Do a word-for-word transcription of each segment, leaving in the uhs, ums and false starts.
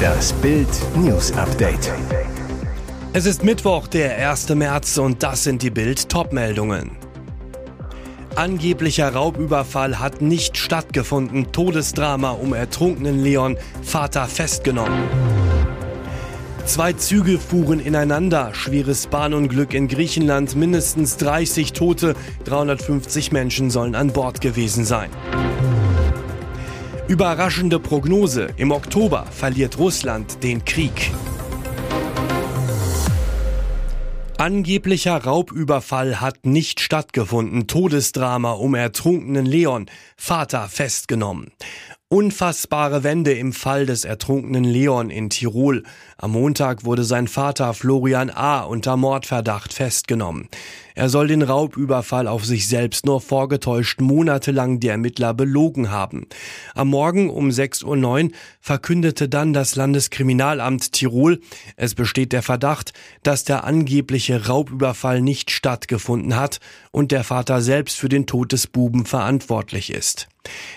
Das Bild-News-Update. Es ist Mittwoch, der erste März, und das sind die Bild-Top-Meldungen. Angeblicher Raubüberfall hat nicht stattgefunden. Todesdrama um ertrunkenen Leon, Vater festgenommen. Zwei Züge fuhren ineinander. Schweres Bahnunglück in Griechenland, mindestens dreißig Tote, dreihundertfünfzig Menschen sollen an Bord gewesen sein. Überraschende Prognose: Im Oktober verliert Russland den Krieg. Angeblicher Raubüberfall hat nicht stattgefunden. Todesdrama um ertrunkenen Leon, Vater festgenommen. Unfassbare Wende im Fall des ertrunkenen Leon in Tirol. Am Montag wurde sein Vater Florian A. unter Mordverdacht festgenommen. Er soll den Raubüberfall auf sich selbst nur vorgetäuscht monatelang die Ermittler belogen haben. Am Morgen um sechs Uhr neun verkündete dann das Landeskriminalamt Tirol, es besteht der Verdacht, dass der angebliche Raubüberfall nicht stattgefunden hat und der Vater selbst für den Tod des Buben verantwortlich ist.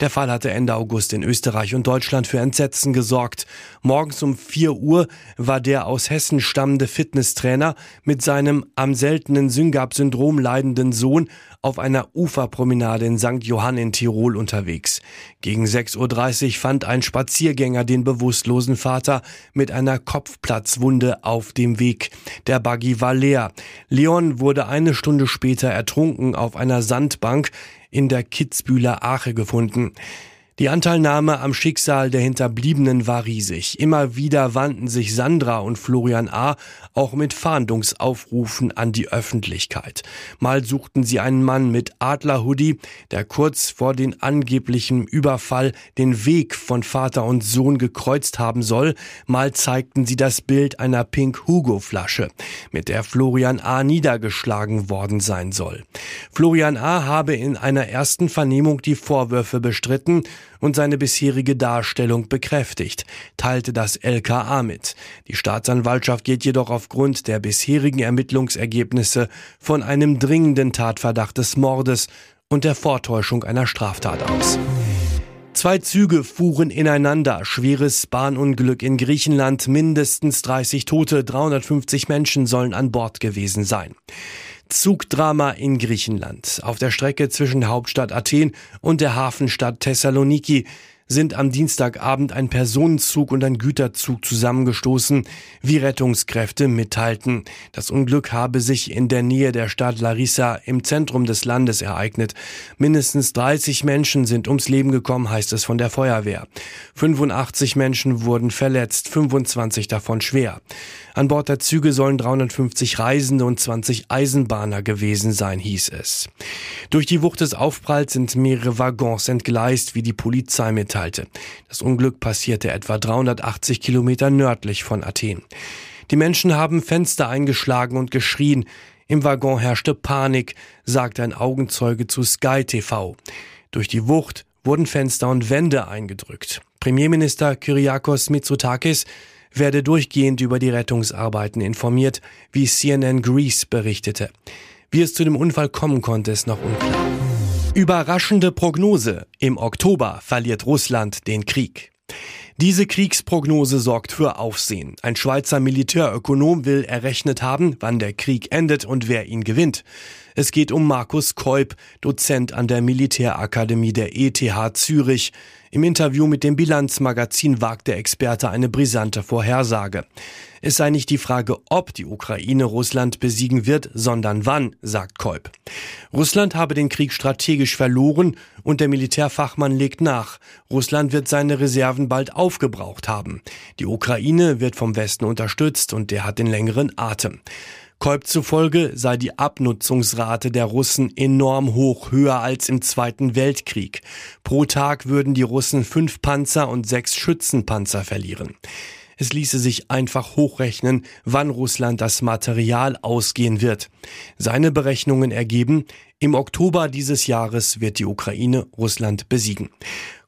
Der Fall hatte Ende August in Österreich und Deutschland für Entsetzen gesorgt. Morgens um vier Uhr war der aus Hessen stammende Fitnesstrainer mit seinem am seltenen Syngap Syndrom leidenden Sohn auf einer Uferpromenade in Sankt Johann in Tirol unterwegs. Gegen sechs Uhr dreißig fand ein Spaziergänger den bewusstlosen Vater mit einer Kopfplatzwunde auf dem Weg. Der Buggy war leer. Leon wurde eine Stunde später ertrunken auf einer Sandbank in der Kitzbüheler Ache gefunden. Die Anteilnahme am Schicksal der Hinterbliebenen war riesig. Immer wieder wandten sich Sandra und Florian A. auch mit Fahndungsaufrufen an die Öffentlichkeit. Mal suchten sie einen Mann mit Adlerhoodie, der kurz vor den angeblichen Überfall den Weg von Vater und Sohn gekreuzt haben soll. Mal zeigten sie das Bild einer Pink-Hugo-Flasche, mit der Florian A. niedergeschlagen worden sein soll. Florian A. habe in einer ersten Vernehmung die Vorwürfe bestritten und seine bisherige Darstellung bekräftigt, teilte das L K A mit. Die Staatsanwaltschaft geht jedoch aufgrund der bisherigen Ermittlungsergebnisse von einem dringenden Tatverdacht des Mordes und der Vortäuschung einer Straftat aus. Zwei Züge fuhren ineinander. Schweres Bahnunglück in Griechenland. Mindestens dreißig Tote, dreihundertfünfzig Menschen sollen an Bord gewesen sein. Zugdrama in Griechenland. Auf der Strecke zwischen der Hauptstadt Athen und der Hafenstadt Thessaloniki sind am Dienstagabend ein Personenzug und ein Güterzug zusammengestoßen, wie Rettungskräfte mitteilten. Das Unglück habe sich in der Nähe der Stadt Larissa im Zentrum des Landes ereignet. Mindestens dreißig Menschen sind ums Leben gekommen, heißt es von der Feuerwehr. fünfundachtzig Menschen wurden verletzt, fünfundzwanzig davon schwer. An Bord der Züge sollen dreihundertfünfzig Reisende und zwanzig Eisenbahner gewesen sein, hieß es. Durch die Wucht des Aufpralls sind mehrere Waggons entgleist, wie die Polizei mitteilte. Das Unglück passierte etwa dreihundertachtzig Kilometer nördlich von Athen. Die Menschen haben Fenster eingeschlagen und geschrien. Im Waggon herrschte Panik, sagte ein Augenzeuge zu Sky T V. Durch die Wucht wurden Fenster und Wände eingedrückt. Premierminister Kyriakos Mitsotakis werde durchgehend über die Rettungsarbeiten informiert, wie C N N Greece berichtete. Wie es zu dem Unfall kommen konnte, ist noch unklar. Überraschende Prognose: Im Oktober verliert Russland den Krieg. Diese Kriegsprognose sorgt für Aufsehen. Ein Schweizer Militärökonom will errechnet haben, wann der Krieg endet und wer ihn gewinnt. Es geht um Markus Keup, Dozent an der Militärakademie der E T H Zürich. Im Interview mit dem Bilanzmagazin wagt der Experte eine brisante Vorhersage. Es sei nicht die Frage, ob die Ukraine Russland besiegen wird, sondern wann, sagt Keup. Russland habe den Krieg strategisch verloren und der Militärfachmann legt nach. Russland wird seine Reserven bald aufgebraucht haben. Die Ukraine wird vom Westen unterstützt und der hat den längeren Atem. Keup zufolge sei die Abnutzungsrate der Russen enorm hoch, höher als im Zweiten Weltkrieg. Pro Tag würden die Russen fünf Panzer und sechs Schützenpanzer verlieren. Es ließe sich einfach hochrechnen, wann Russland das Material ausgehen wird. Seine Berechnungen ergeben, im Oktober dieses Jahres wird die Ukraine Russland besiegen.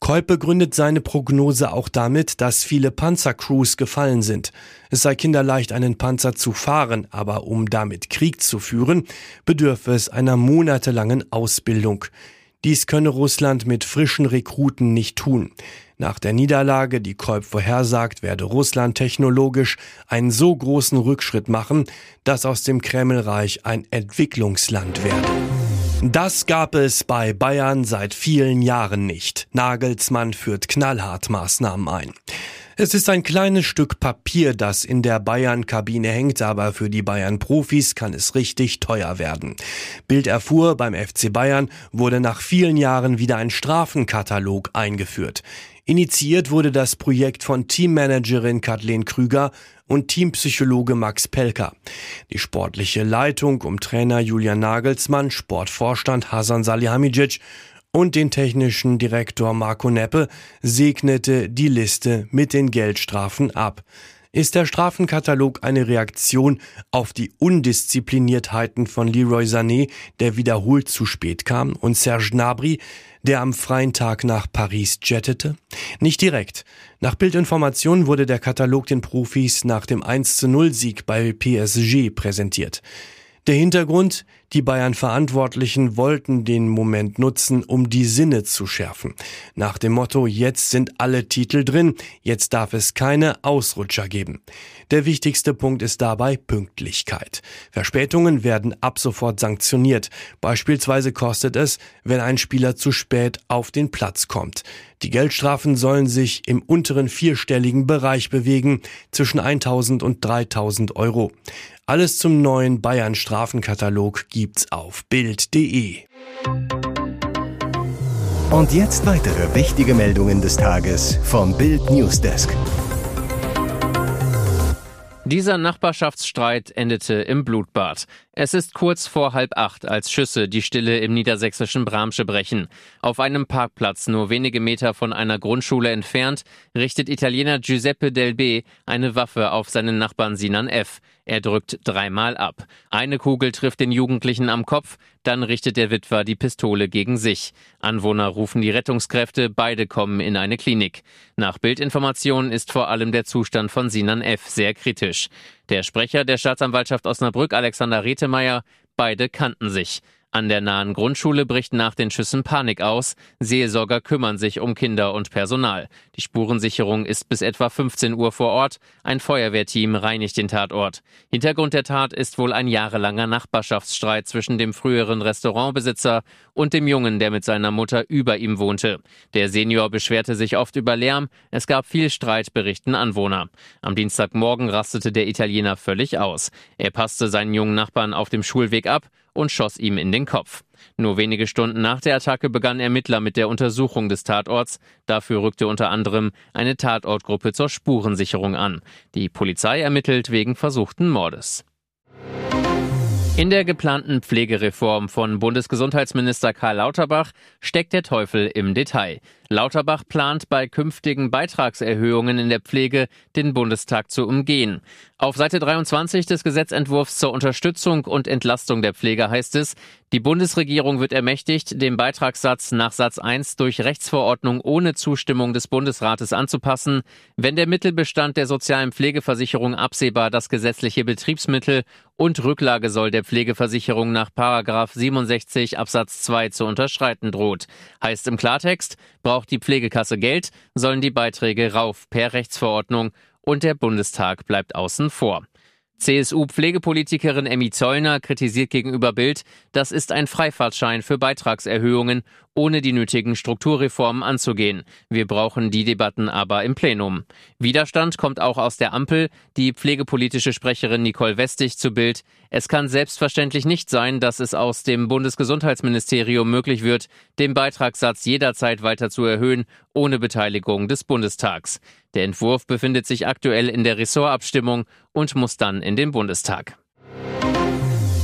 Keup begründet seine Prognose auch damit, dass viele Panzercrews gefallen sind. Es sei kinderleicht, einen Panzer zu fahren, aber um damit Krieg zu führen, bedürfe es einer monatelangen Ausbildung. Dies könne Russland mit frischen Rekruten nicht tun. Nach der Niederlage, die Keup vorhersagt, werde Russland technologisch einen so großen Rückschritt machen, dass aus dem Kremlreich ein Entwicklungsland werde. Das gab es bei Bayern seit vielen Jahren nicht. Nagelsmann führt knallhart Maßnahmen ein. Es ist ein kleines Stück Papier, das in der Bayern-Kabine hängt, aber für die Bayern-Profis kann es richtig teuer werden. Bild erfuhr, beim F C Bayern wurde nach vielen Jahren wieder ein Strafenkatalog eingeführt. Initiiert wurde das Projekt von Teammanagerin Kathleen Krüger und Teampsychologe Max Pelker. Die sportliche Leitung um Trainer Julian Nagelsmann, Sportvorstand Hasan Salihamidzic und den technischen Direktor Marco Neppe segnete die Liste mit den Geldstrafen ab. Ist der Strafenkatalog eine Reaktion auf die Undiszipliniertheiten von Leroy Sané, der wiederholt zu spät kam, und Serge Gnabry, der am freien Tag nach Paris jettete? Nicht direkt. Nach Bildinformationen wurde der Katalog den Profis nach dem eins zu null Sieg bei P S G präsentiert. Der Hintergrund: die Bayern-Verantwortlichen wollten den Moment nutzen, um die Sinne zu schärfen. Nach dem Motto, jetzt sind alle Titel drin, jetzt darf es keine Ausrutscher geben. Der wichtigste Punkt ist dabei Pünktlichkeit. Verspätungen werden ab sofort sanktioniert. Beispielsweise kostet es, wenn ein Spieler zu spät auf den Platz kommt. Die Geldstrafen sollen sich im unteren vierstelligen Bereich bewegen, zwischen tausend und dreitausend Euro. Alles zum neuen Bayern-Strafenkatalog gibt's auf bild punkt de. Und jetzt weitere wichtige Meldungen des Tages vom Bild Newsdesk. Dieser Nachbarschaftsstreit endete im Blutbad. Es ist kurz vor halb acht, als Schüsse die Stille im niedersächsischen Bramsche brechen. Auf einem Parkplatz, nur wenige Meter von einer Grundschule entfernt, richtet Italiener Giuseppe Del B. eine Waffe auf seinen Nachbarn Sinan F. Er drückt dreimal ab. Eine Kugel trifft den Jugendlichen am Kopf, dann richtet der Witwer die Pistole gegen sich. Anwohner rufen die Rettungskräfte, beide kommen in eine Klinik. Nach Bildinformationen ist vor allem der Zustand von Sinan F. sehr kritisch. Der Sprecher der Staatsanwaltschaft Osnabrück, Alexander Rethemeier: beide kannten sich. An der nahen Grundschule bricht nach den Schüssen Panik aus. Seelsorger kümmern sich um Kinder und Personal. Die Spurensicherung ist bis etwa fünfzehn Uhr vor Ort. Ein Feuerwehrteam reinigt den Tatort. Hintergrund der Tat ist wohl ein jahrelanger Nachbarschaftsstreit zwischen dem früheren Restaurantbesitzer und dem Jungen, der mit seiner Mutter über ihm wohnte. Der Senior beschwerte sich oft über Lärm. Es gab viel Streit, berichten Anwohner. Am Dienstagmorgen rastete der Italiener völlig aus. Er passte seinen jungen Nachbarn auf dem Schulweg ab und schoss ihm in den Kopf. Nur wenige Stunden nach der Attacke begannen Ermittler mit der Untersuchung des Tatorts. Dafür rückte unter anderem eine Tatortgruppe zur Spurensicherung an. Die Polizei ermittelt wegen versuchten Mordes. In der geplanten Pflegereform von Bundesgesundheitsminister Karl Lauterbach steckt der Teufel im Detail. Lauterbach plant, bei künftigen Beitragserhöhungen in der Pflege den Bundestag zu umgehen. Auf Seite dreiundzwanzig des Gesetzentwurfs zur Unterstützung und Entlastung der Pflege heißt es: die Bundesregierung wird ermächtigt, den Beitragssatz nach Satz eins durch Rechtsverordnung ohne Zustimmung des Bundesrates anzupassen, wenn der Mittelbestand der sozialen Pflegeversicherung absehbar das gesetzliche Betriebsmittel und Rücklage soll der Pflegeversicherung nach Paragraph siebenundsechzig Absatz zwei zu unterschreiten droht. Heißt im Klartext, braucht die Pflegekasse Geld, sollen die Beiträge rauf per Rechtsverordnung und der Bundestag bleibt außen vor. C S U-Pflegepolitikerin Emmi Zollner kritisiert gegenüber Bild, das ist ein Freifahrtschein für Beitragserhöhungen, ohne die nötigen Strukturreformen anzugehen. Wir brauchen die Debatten aber im Plenum. Widerstand kommt auch aus der Ampel. Die pflegepolitische Sprecherin Nicole Westig zu Bild: es kann selbstverständlich nicht sein, dass es aus dem Bundesgesundheitsministerium möglich wird, den Beitragssatz jederzeit weiter zu erhöhen, ohne Beteiligung des Bundestags. Der Entwurf befindet sich aktuell in der Ressortabstimmung und muss dann in den Bundestag.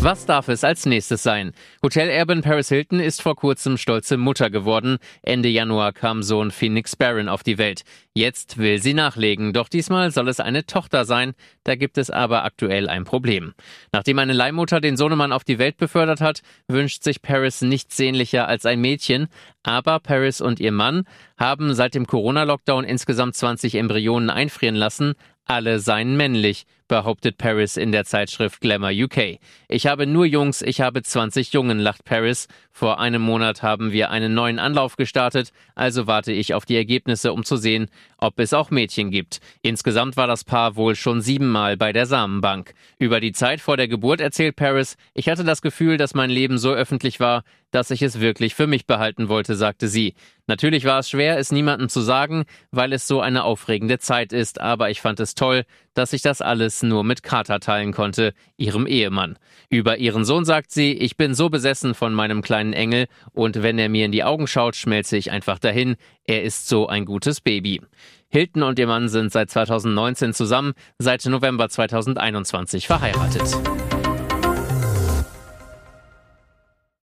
Was darf es als nächstes sein? Hotelerbin Paris Hilton ist vor kurzem stolze Mutter geworden. Ende Januar kam Sohn Phoenix Barron auf die Welt. Jetzt will sie nachlegen, doch diesmal soll es eine Tochter sein. Da gibt es aber aktuell ein Problem. Nachdem eine Leihmutter den Sohnemann auf die Welt befördert hat, wünscht sich Paris nichts sehnlicher als ein Mädchen. Aber Paris und ihr Mann haben seit dem Corona-Lockdown insgesamt zwanzig Embryonen einfrieren lassen. Alle seien männlich, behauptet Paris in der Zeitschrift Glamour U K. Ich habe nur Jungs, ich habe zwanzig Jungen, lacht Paris. Vor einem Monat haben wir einen neuen Anlauf gestartet, also warte ich auf die Ergebnisse, um zu sehen, ob es auch Mädchen gibt. Insgesamt war das Paar wohl schon siebenmal bei der Samenbank. Über die Zeit vor der Geburt erzählt Paris, ich hatte das Gefühl, dass mein Leben so öffentlich war, dass ich es wirklich für mich behalten wollte, sagte sie. Natürlich war es schwer, es niemandem zu sagen, weil es so eine aufregende Zeit ist, aber ich fand es toll, dass ich das alles nur mit Carter teilen konnte, ihrem Ehemann. Über ihren Sohn sagt sie, ich bin so besessen von meinem kleinen Engel und wenn er mir in die Augen schaut, schmelze ich einfach dahin. Er ist so ein gutes Baby. Hilton und ihr Mann sind seit zweitausendneunzehn zusammen, seit November zweitausendeinundzwanzig verheiratet.